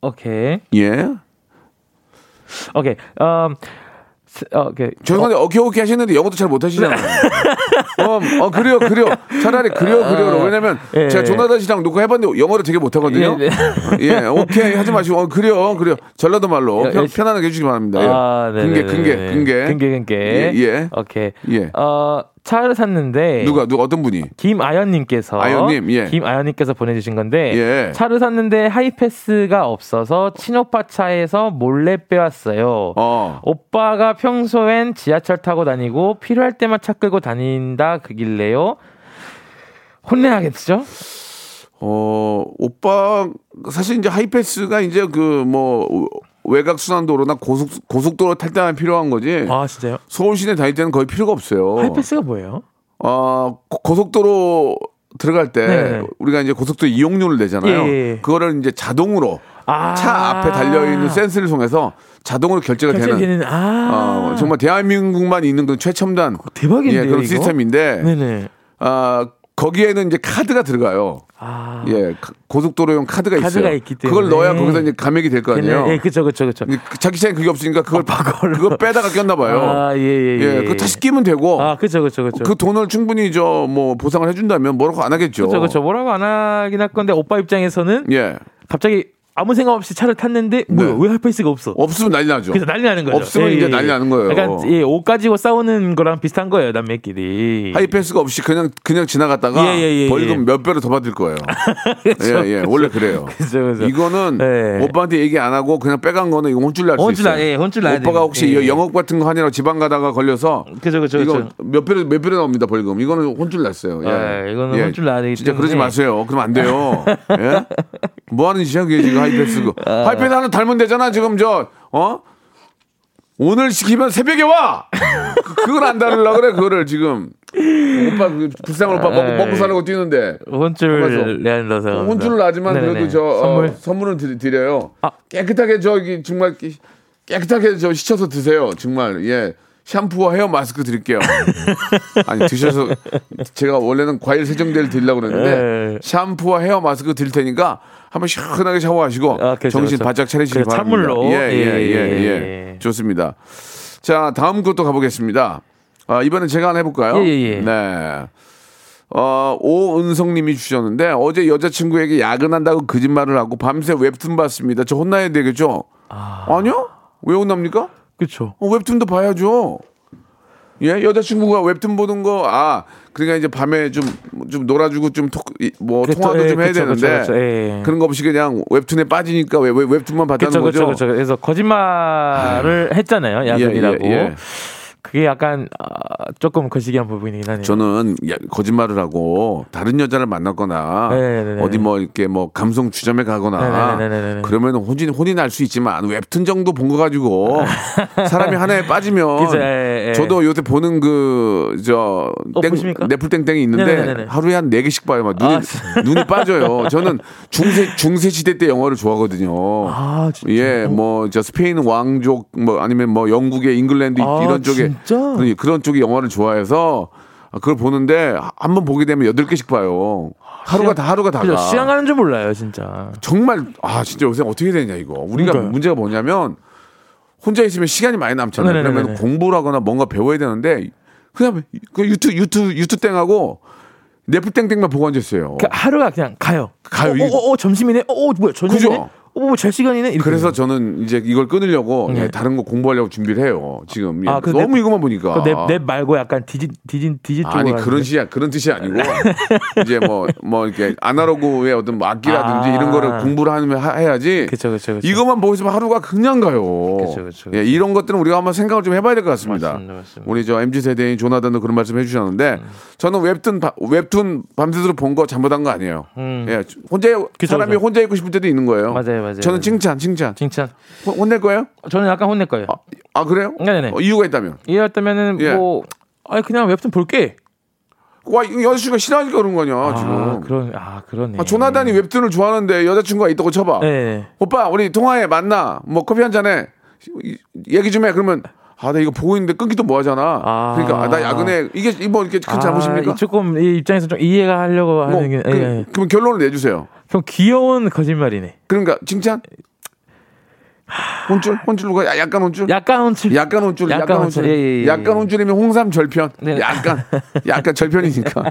오케이. 예. 오케이. 어, 오케이. 죄송한데 어. 오케이 오케이 하시는데 영어도 잘 못하시잖아요. 어, 어, 그래요, 그래요. 차라리 그래요, 그래요. 왜냐면 예, 제가 조나단 씨랑 놓고 해봤는데 영어를 되게 못하거든요. 예, 예. 예, 오케이 하지 마시고 어, 그래요, 그래요. 전라도 말로 예, 편, 편안하게 해주시기 바랍니다. 아, 예. 근개, 근개, 근개, 근개, 근개. 예, 예. 오케이. 예. 어, 차를 샀는데 누가 누가 어떤 분이? 김아연님께서. 아연님, 예. 김아연님께서 보내주신 건데 예. 차를 샀는데 하이패스가 없어서 친오빠 차에서 몰래 빼왔어요. 어. 오빠가 평소엔 지하철 타고 다니고 필요할 때만 차 끌고 다닌다 그길래요. 혼내야겠죠? 어, 오빠 사실 이제 하이패스가 이제 그 뭐. 외곽 순환도로나 고속 고속도로 탈 때만 필요한 거지. 아, 진짜요? 서울 시내 다닐 때는 거의 필요가 없어요. 하이패스가 뭐예요? 어, 고, 고속도로 들어갈 때 네네. 우리가 이제 고속도로 이용료를 내잖아요. 예예. 그거를 이제 자동으로 아~ 차 앞에 달려 있는 센스를 통해서 자동으로 결제가 결제되는, 되는 아~ 어, 정말 대한민국만 있는 그 최첨단 어, 대박인데, 예, 그런 이거? 시스템인데. 네네. 아, 거기에는 이제 카드가 들어가요. 아. 예, 고속도로용 카드가, 카드가 있어요. 있기 때문에. 그걸 넣어야 거기서 이제 감액이 될 거 아니에요. 예, 그쵸, 그쵸, 그쵸. 자기 차에 그게 없으니까 그걸 바꿔, 그거 빼다가 꼈나봐요. 아, 예, 예, 예. 예, 그거 다시 끼면 되고. 아, 그쵸, 그쵸, 그쵸. 그 돈을 충분히 저 뭐 보상을 해준다면 뭐라고 안 하겠죠. 그쵸, 그쵸. 뭐라고 안 하긴 할 건데 오빠 입장에서는. 예. 갑자기 아무 생각 없이 차를 탔는데 뭐야, 네. 왜 하이패스가 없어? 없으면 난리 나죠. 그래서 난리 나는 거죠. 없으면 예, 이제 예, 난리 나는 거예요. 약간 예, 옷 가지고 싸우는 거랑 비슷한 거예요, 남매끼리. 하이패스가 없이 그냥 그냥 지나갔다가 예, 예, 예, 벌금 예. 몇 배로 더 받을 거예요. 그렇죠, 예, 예. 그렇죠. 원래 그래요. 그렇죠, 그렇죠. 이거는 예. 오빠한테 얘기 안 하고 그냥 빼간 거는 이거 혼쭐 날 수 있어요. 예, 혼쭐 나야 돼요. 오빠가 혹시 예. 영업 같은 거 하느라 지방 가다가 걸려서 그렇죠, 그렇죠, 이거 그렇죠. 몇 배로 몇 배로 나옵니다, 벌금. 이거는 혼쭐 났어요. 예, 예 이거는 예. 혼쭐 나야 되기 때문에 진짜 그러지 마세요. 그럼 안 돼요. 예? 뭐 하는 짓이야, 그게 지금. 하이패스고 아... 하이패스 하나 닮은 데잖아 지금 저 어? 오늘 시키면 새벽에 와. 그걸 안 다룰라 그래 그거를 지금 오빠 불쌍한 오빠 먹고, 먹고 사는 거 뛰는데 혼줄 내려서 혼줄 나지만 네네. 그래도 저 선물? 어, 선물은 드려요. 아. 깨끗하게 저기 정말 깨끗하게 저 씻어서 드세요 정말 예. 샴푸와 헤어 마스크 드릴게요. 아니 드셔서 제가 원래는 과일 세정제를 드리려고 그랬는데 샴푸와 헤어 마스크 드릴 테니까 한번 시원하게 샤워하시고 아, 그렇죠, 정신 그렇죠. 바짝 차리시기 그렇죠, 바랍니다. 찬물로. 예, 예, 예, 예, 예, 예. 좋습니다. 자 다음 것도 가보겠습니다. 아, 이번엔 제가 하나 해볼까요? 예, 예, 예. 네. 어, 오은성님이 주셨는데 어제 여자친구에게 야근한다고 거짓말을 하고 밤새 웹툰 봤습니다. 저 혼나야 되겠죠? 아... 아니요? 왜 혼납니까? 그렇죠. 어, 웹툰도 봐야죠. 예, 여자친구가 웹툰 보는 거, 아, 그러니까 이제 밤에 좀, 좀 놀아주고 좀 톡, 뭐, 그쵸, 통화도 예, 좀 해야 그쵸, 되는데, 그쵸, 그쵸, 예, 예. 그런 거 없이 그냥 웹툰에 빠지니까 왜, 왜 웹툰만 봤다는 그쵸, 거죠. 그렇죠. 그래서 거짓말을 아. 했잖아요. 야근이라고. 예, 예, 예. 그게 약간 아, 조금 거시기한 부분이긴 하네요. 저는 야, 거짓말을 하고 다른 여자를 만났거나 네네네네. 어디 뭐 이렇게 뭐 감성 주점에 가거나 네네네네. 그러면 혼이 혼이 날 수 있지만 웹툰 정도 본 거 가지고 사람이 하나에 빠지면 그쵸, 예, 예. 저도 요새 보는 그 저 어, 네플땡땡이 있는데 네네네네. 하루에 한 네 개씩 봐요. 막 눈이 아, 눈이 빠져요. 저는 중세 중세 시대 때 영화를 좋아하거든요. 아, 예, 뭐 저 스페인 왕족 뭐 아니면 뭐 영국의 잉글랜드 아, 이런 쪽에 그런, 그런 쪽의 영화를 좋아해서 그걸 보는데 한번 보게 되면 여덟 개씩 봐요. 하루가 시향, 다 하루가 다가. 그렇죠. 시향하는 줄 몰라요 진짜. 정말 아 진짜 요새 어떻게 되냐 이거. 우리가 그러니까요. 문제가 뭐냐면 혼자 있으면 시간이 많이 남잖아요. 네네네네. 그러면 공부를 하거나 뭔가 배워야 되는데 그냥 유튜브 유튜브 유튜브 땡하고 넷플 땡땡만 보고 앉았어요. 그러니까 하루가 그냥 가요. 가요. 오오오 점심이네. 오 뭐야 저녁이네. 오, 잘 시간이네. 이렇게. 그래서 저는 이제 이걸 끊으려고 네. 다른 거 공부하려고 준비를 해요. 지금 아, 예. 너무 넵, 이것만 보니까. 넵, 넵 말고 약간 디지 디진 디지 쪽. 아니 그런 뜻이 그런 뜻이 아니고 이제 뭐뭐 뭐 이렇게 아날로그의 어떤 악기라든지 아~ 이런 거를 공부를 하면 해야지. 그렇죠, 그렇죠. 이것만 보고 있으면 하루가 그냥 가요. 그렇죠, 예, 이런 것들은 우리가 한번 생각을 좀 해봐야 될 것 같습니다. 맞습니다, 맞습니다. 우리 저 엠지 세대인 조나단도 그런 말씀 해주셨는데 음. 저는 웹툰 바, 웹툰 밤새도록 본 거 잘못한 거 아니에요. 음. 예, 혼자 그쵸, 사람이 그쵸. 혼자 있고 싶을 때도 있는 거예요. 맞아요. 맞아요. 저는 칭찬, 칭찬, 칭찬. 호, 혼낼 거예요? 저는 약간 혼낼 거예요. 아, 아 그래요? 네네. 어, 이유가 있다면? 이유가 있다면은 예. 뭐, 아니 그냥 웹툰 볼게. 와 여자친구가 싫어하니까 그런 거냐 아, 지금? 그런 아 그러네. 아, 조나단이 웹툰을 좋아하는데 여자친구가 있다고 쳐봐. 네. 오빠 우리 통화해 만나 뭐 커피 한 잔해 얘기 좀 해 그러면. 아, 나 이거 보고 있는데 끊기도 뭐하잖아. 아, 그러니까 아, 나 야근에 이게 뭐 이렇게 큰 잘못입니까? 아, 조금 이 입장에서 좀 이해가 하려고 뭐, 하는 게. 그, 예. 그럼 결론을 내주세요. 그럼 귀여운 거짓말이네. 그러니까 칭찬. 혼줄 혼줄로가 약간 혼줄. 약간 혼줄. 약간 혼줄. 약간 혼줄. 예, 예, 예. 약간 혼줄이면 홍삼 절편. 네. 약간 약간 절편이니까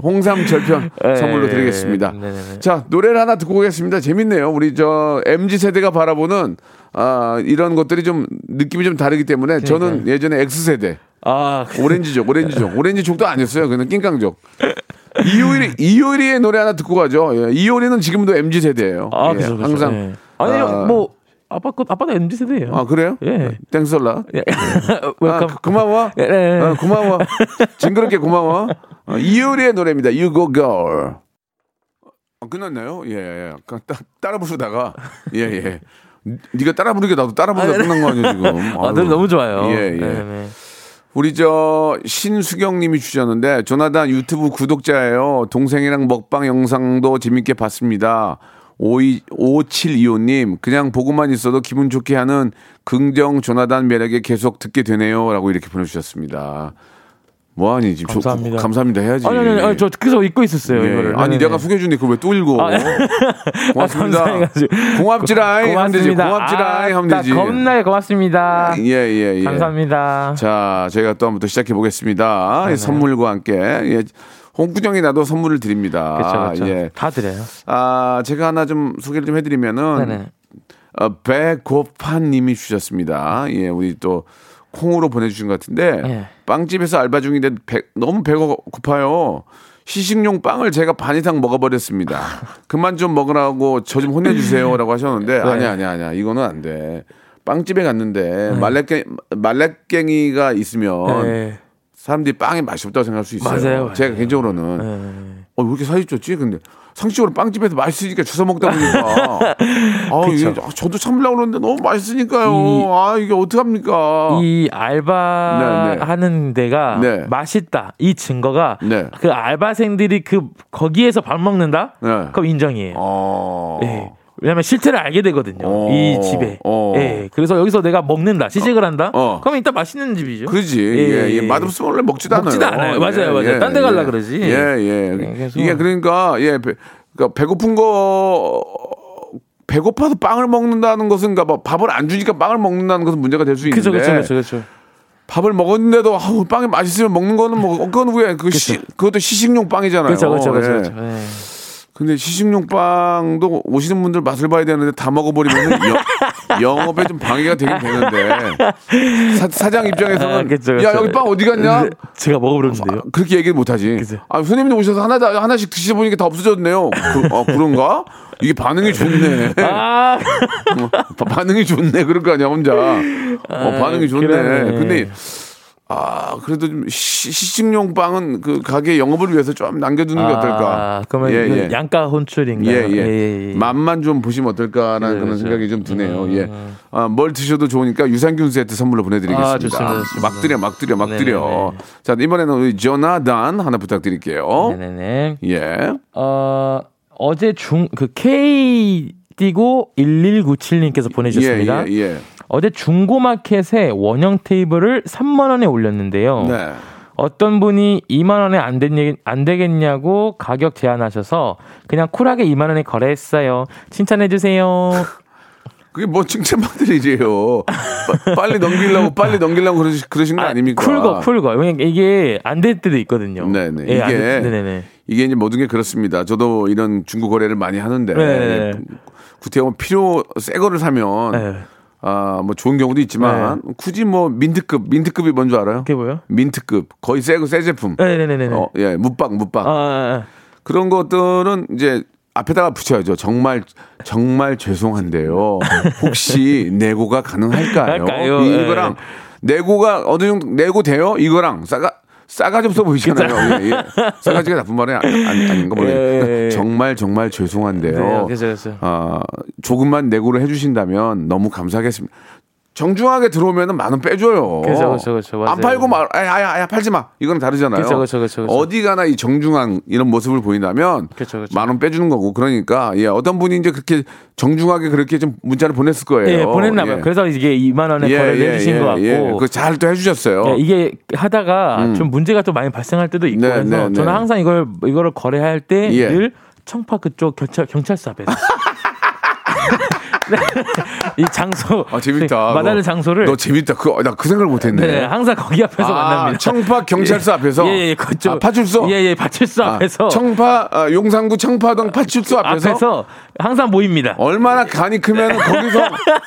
홍삼 절편 예, 선물로 드리겠습니다. 예, 예, 예. 자 노래를 하나 듣고 오겠습니다. 재밌네요. 우리 저 엠지 세대가 바라보는. 아 이런 것들이 좀 느낌이 좀 다르기 때문에 그러니까요. 저는 예전에 X세대 아, 오렌지족 오렌지족 오렌지족도 아니었어요. 그냥 낑깡족 이효리, 이효리의 노래 하나 듣고 가죠. 예, 이효리는 지금도 엠지세대예요. 아, 예, 그렇죠, 그렇죠. 항상 예. 아니요 아, 뭐 아빠 것 아빠도 엠지세대예요. 아 그래요? 예. 땡솔라. 예. 아, 고마워. 예, 예. 아, 고마워. 징그럽게 고마워. 아, 이효리의 노래입니다. You Go Girl. 아, 끝났나요? 예. 아까 따라 부르다가 예 예. 네가 따라 부르게 나도 따라 부르다 끝난 거 아니야 지금. 아, 노래 너무 좋아요. 예, 예. 네네. 우리 저 신수경님이 주셨는데 조나단 유튜브 구독자예요. 동생이랑 먹방 영상도 재밌게 봤습니다. 오이 오칠이오님 그냥 보고만 있어도 기분 좋게 하는 긍정 조나단 매력에 계속 듣게 되네요라고 이렇게 보내주셨습니다. 뭐하니 지금 감사합니다. 저, 감사합니다 해야지. 아니, 아니, 아니 저 계속 읽고 있었어요. 예. 이거를. 아니 네네. 내가 소개해 주는데 그걸 왜 또 읽어? 아, 고맙습니다. 아, 고맙지라이 하면 되지. 고맙지라이 하면 되지. 겁나 고맙습니다. 예예예. 예, 예. 감사합니다. 자 저희가 또 한번 또 시작해 보겠습니다. 네, 네. 선물과 함께 예, 홍구정이 나도 선물을 드립니다. 그렇죠, 그렇죠. 예. 다 드려요. 아, 제가 하나 좀 소개를 좀 해드리면은 네네. 어, 배고파님이 주셨습니다. 예, 우리 또 콩으로 보내주신 것 같은데 예. 빵집에서 알바 중인데 배, 너무 배가 고파요. 시식용 빵을 제가 반 이상 먹어버렸습니다. 그만 좀 먹으라고 저 좀 혼내주세요라고 하셨는데 네. 아니야 아니야 아니야 이거는 안 돼. 빵집에 갔는데 네. 말렉갱 말렉갱이가 있으면 네. 사람들이 빵에 맛이 없다고 생각할 수 있어요. 맞아요, 맞아요. 제가 개인적으로는 네. 어, 왜 이렇게 살이 쪘지? 근데 상식적으로 빵집에서 맛있으니까 주워 먹다 보니까 아, 이게, 저도 참으려고 그러는데 너무 맛있으니까요. 이, 아 이게 어떡합니까? 이 알바하는 네, 네. 데가 네. 맛있다. 이 증거가 네. 그 알바생들이 그 거기에서 밥 먹는다? 네. 그럼 인정이에요. 어... 네. 왜냐면 실체를 알게 되거든요. 어, 이 집에. 어. 예. 그래서 여기서 내가 먹는다, 시식을 한다. 어. 그러면 일단 맛있는 집이죠. 그러지. 예, 예. 예. 맛없으면 원래 먹지도 않아요. 먹지도 않아요. 어, 맞아요, 예, 맞아요. 예, 딴 데 갈라 예. 그러지. 예, 예. 예 이게 그러니까 예, 배, 그러니까 배고픈 거. 배고파서 빵을 먹는다는 것은 그러니까 밥을 안 주니까 빵을 먹는다는 것은 문제가 될 수 있는데. 그렇죠, 그렇죠, 그렇죠. 밥을 먹었는데도 아우, 빵이 맛있으면 먹는 거는 뭐 그건 왜 그 시 그것도 시식용 빵이잖아요. 그렇죠, 그렇죠, 그렇죠. 근데 시식용 빵도 오시는 분들 맛을 봐야 되는데 다 먹어버리면 영업에 좀 방해가 되긴 되는데 사, 사장 입장에서는 아, 그쵸, 그쵸. 야 여기 빵 어디 갔냐? 제가 먹어버렸는데요. 아, 그렇게 얘기를 못하지. 아, 손님들 오셔서 하나, 하나씩 드셔보니까 다 없어졌네요. 그, 아, 그런가? 이게 반응이 좋네. 아~ 어, 반응이 좋네. 그럴 거 아니야 혼자. 어, 반응이 좋네. 그러네. 근데 아, 그래도 좀 시, 시식용 빵은 그 가게 영업을 위해서 좀 남겨두는 아, 게 어떨까? 그러면 예, 예. 양가 혼출인가요? 예, 예. 예, 예. 맛만 좀 보시면 어떨까라는 그래, 그런 그렇죠. 생각이 좀 드네요. 음... 예. 아, 뭘 드셔도 좋으니까 유산균 세트 선물로 보내드리겠습니다. 아, 좋습니다, 좋습니다. 막 드려, 막 드려, 막 네네네. 드려. 자, 이번에는 우리 조나단 하나 부탁드릴게요. 네네네. 예. 어, 어제 중, 그 K띠고 일일구칠님께서 보내주셨습니다. 예, 예. 예. 어제 중고마켓에 원형 테이블을 삼만 원에 올렸는데요. 네. 어떤 분이 이만 원에 안, 되니, 안 되겠냐고 가격 제안하셔서 그냥 쿨하게 이만 원에 거래했어요. 칭찬해 주세요. 그게 뭐 칭찬받을 일이에요. 빨리 넘기려고 빨리 넘기려고 그러시, 그러신 거 아, 아닙니까? 쿨거 쿨거. 왜냐면 이게 안 될 때도 있거든요. 네네. 예, 이게 네네네. 이게 이제 모든 게 그렇습니다. 저도 이런 중고 거래를 많이 하는데 네네. 구태여 필요 새 거를 사면. 네. 아, 뭐 좋은 경우도 있지만 네. 굳이 뭐 민트급 민트급이 뭔 줄 알아요? 그게 뭐요? 민트급 거의 새고 새 제품. 네네네네. 어, 예, 묵박 묵박. 아, 아, 아. 그런 것들은 이제 앞에다가 붙여야죠. 정말 정말 죄송한데요. 혹시 내고가 가능할까요? 할까요? 이거랑 네. 내고가 어느 정도 내고 돼요? 이거랑 싸가 싸가지 없어 보이잖아요. 예, 예. 싸가지가 나쁜 말이 아니, 아니, 아닌가 모르겠어요. 예, 예. 정말 정말 죄송한데요. 네, 아, 조금만 내고를 해주신다면 너무 감사하겠습니다. 정중하게 들어오면 만 원 빼줘요. 그쵸, 그쵸, 그쵸, 맞아요. 안 팔고 말, 아야, 아야, 팔지 마. 이건 다르잖아요. 그쵸, 그쵸, 그쵸, 그쵸. 어디가나 이 정중한 이런 모습을 보인다면 만 원 빼주는 거고 그러니까 예, 어떤 분이 이제 그렇게 정중하게 그렇게 좀 문자를 보냈을 거예요. 예, 보냈나봐요. 예. 그래서 이게 이만 원에 예, 거래를 예, 해주신 예, 것 같고, 예, 그 잘 또 해주셨어요. 예, 이게 하다가 음. 좀 문제가 또 많이 발생할 때도 있고, 네, 그래서 네, 네. 저는 항상 이걸 이거를 거래할 때 늘 예. 청파 그쪽 경찰 경찰서 앞에서. 이 장소 아 재밌다 마다는 장소를 너 재밌다 그 나 그 생각을 못했네 네, 항상 거기 앞에서 아, 만납니다 청파 경찰서 예, 앞에서 예예 예, 그쪽 아, 파출소 예예 예, 파출소 아, 앞에서 청파 아, 용산구 청파동 파출소 앞에서, 앞에서 항상 모입니다 얼마나 간이 크면 거기서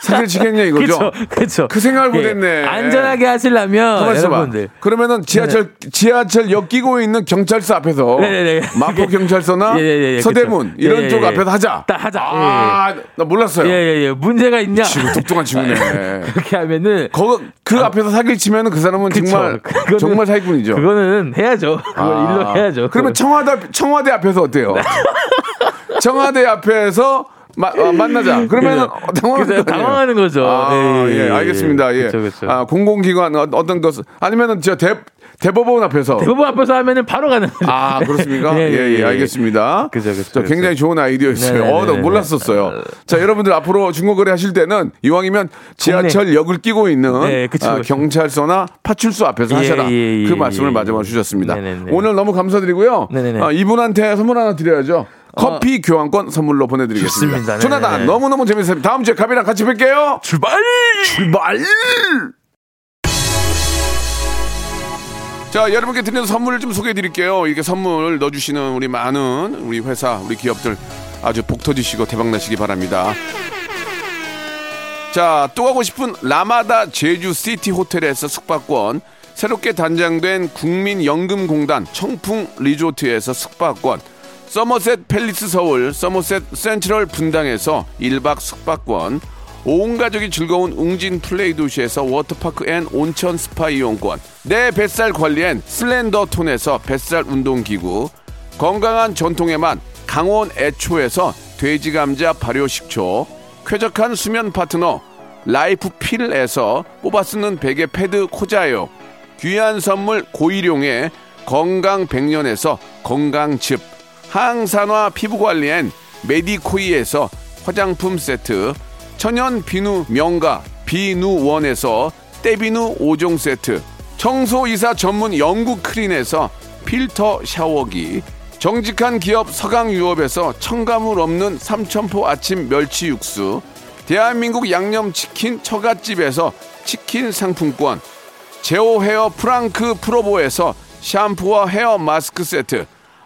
사진 찍겠냐 이거죠 그렇죠 그 생각을 예, 못했네 안전하게 하시려면 여러분들 그러면은 지하철 네네. 지하철 역 끼고 있는 경찰서 앞에서 네네네. 마포 경찰서나 예예예, 서대문 그쵸. 이런 예예예. 쪽 앞에서 하자 딱 하자 아 나 몰랐어요 예, 예, 예. 문제가 있냐? 지금 똑똑한 친구네. 그렇게 하면은 거, 그 아, 앞에서 사기를 치면은 그 사람은 그쵸, 정말 그거는, 정말 사기꾼이죠. 그거는 해야죠. 그걸 아, 일로 해야죠. 그러면 그걸. 청와대 청와대 앞에서 어때요? 청와대 앞에서 마, 어, 만나자. 그러면은 당황하는, 당황하는 거죠. 아, 네, 예, 예, 예, 알겠습니다. 예. 그쵸, 그쵸. 아, 공공기관 어떤 것 아니면은 저 대 대법원 앞에서 대법원 앞에서 하면은 바로 가는 거죠. 아 그렇습니까? 예예 예, 예, 예. 알겠습니다. 그죠 그죠. 굉장히 좋은 아이디어였어요. 어, 나 몰랐었어요. 자 여러분들 앞으로 중고거래 하실 때는 이왕이면 지하철 역을 끼고 있는 네, 그쵸, 아, 경찰서나 파출소 앞에서 예, 하셔라. 예, 예, 그 말씀을 예, 마지막으로 주셨습니다. 네네네. 오늘 너무 감사드리고요. 네네네. 아, 이분한테 선물 하나 드려야죠. 커피 어. 교환권 선물로 보내드리겠습니다. 조나단 너무 너무 재밌었습니다. 다음 주에 가비랑 같이 뵐게요. 출발 출발. 자, 여러분께 드리는 선물을 좀 소개해 드릴게요. 이렇게 선물 넣어주시는 우리 많은 우리 회사, 우리 기업들 아주 복 터지시고 대박나시기 바랍니다. 자, 또 가고 싶은 라마다 제주시티 호텔에서 숙박권, 새롭게 단장된 국민연금공단 청풍리조트에서 숙박권, 서머셋 팰리스 서울, 서머셋 센트럴 분당에서 일 박 숙박권, 온 가족이 즐거운 웅진 플레이 도시에서 워터파크 앤 온천 스파 이용권, 내 뱃살 관리엔 슬렌더톤에서 뱃살 운동기구, 건강한 전통의 맛 강원 애초에서 돼지감자 발효식초, 쾌적한 수면 파트너 라이프 필에서 뽑아 쓰는 베개 패드 코자요, 귀한 선물 고일용의 건강 백년에서 건강즙, 항산화 피부관리엔 메디코이에서 화장품 세트, 천연 비누 명가 비누원에서 때비누 오 종 세트, 청소이사 전문 영국 크린에서 필터 샤워기, 정직한 기업 서강유업에서 첨가물 없는 삼천포 아침 멸치 육수, 대한민국 양념치킨 처갓집에서 치킨 상품권, 제오 헤어 프랑크 프로보에서 샴푸와 헤어 마스크 세트,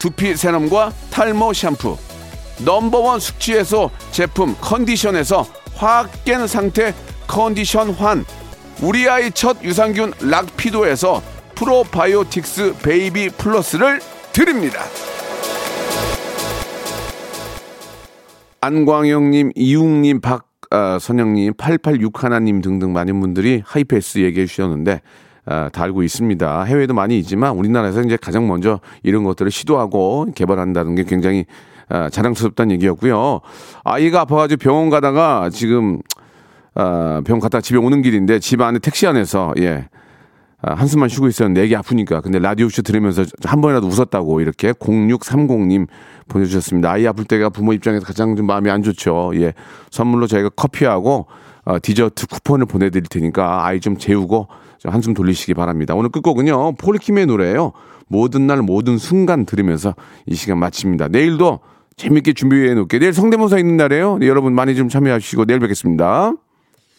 두피 세럼과 탈모 샴푸, 넘버원 숙취해소 제품 컨디션에서 화학 깬 상태 컨디션 환, 우리 아이 첫 유산균 락피도에서 프로바이오틱스 베이비 플러스를 드립니다. 안광영님, 이웅님, 박선영님, 팔팔육일 등등 많은 분들이 하이패스 얘기해 주셨는데 아, 다 알고 있습니다. 해외도 많이 있지만 우리나라에서 이제 가장 먼저 이런 것들을 시도하고 개발한다는 게 굉장히 아, 자랑스럽다는 얘기였고요. 아이가 아파가지고 병원 가다가 지금 아, 병원 갔다가 집에 오는 길인데 집 안에 택시 안에서 예. 아, 한숨만 쉬고 있었는데 애기 아프니까 근데 라디오쇼 들으면서 한 번이라도 웃었다고 이렇게 공육삼공님 보내주셨습니다. 아이 아플 때가 부모 입장에서 가장 좀 마음이 안 좋죠. 예, 선물로 저희가 커피하고 어, 디저트 쿠폰을 보내드릴 테니까 아이 좀 재우고 좀 한숨 돌리시기 바랍니다. 오늘 끝곡은요 폴킴의 노래예요. 모든 날 모든 순간 들으면서 이 시간 마칩니다. 내일도 재밌게 준비해 놓을게요. 내일 성대모사 있는 날이에요. 네, 여러분 많이 좀 참여하시고 내일 뵙겠습니다.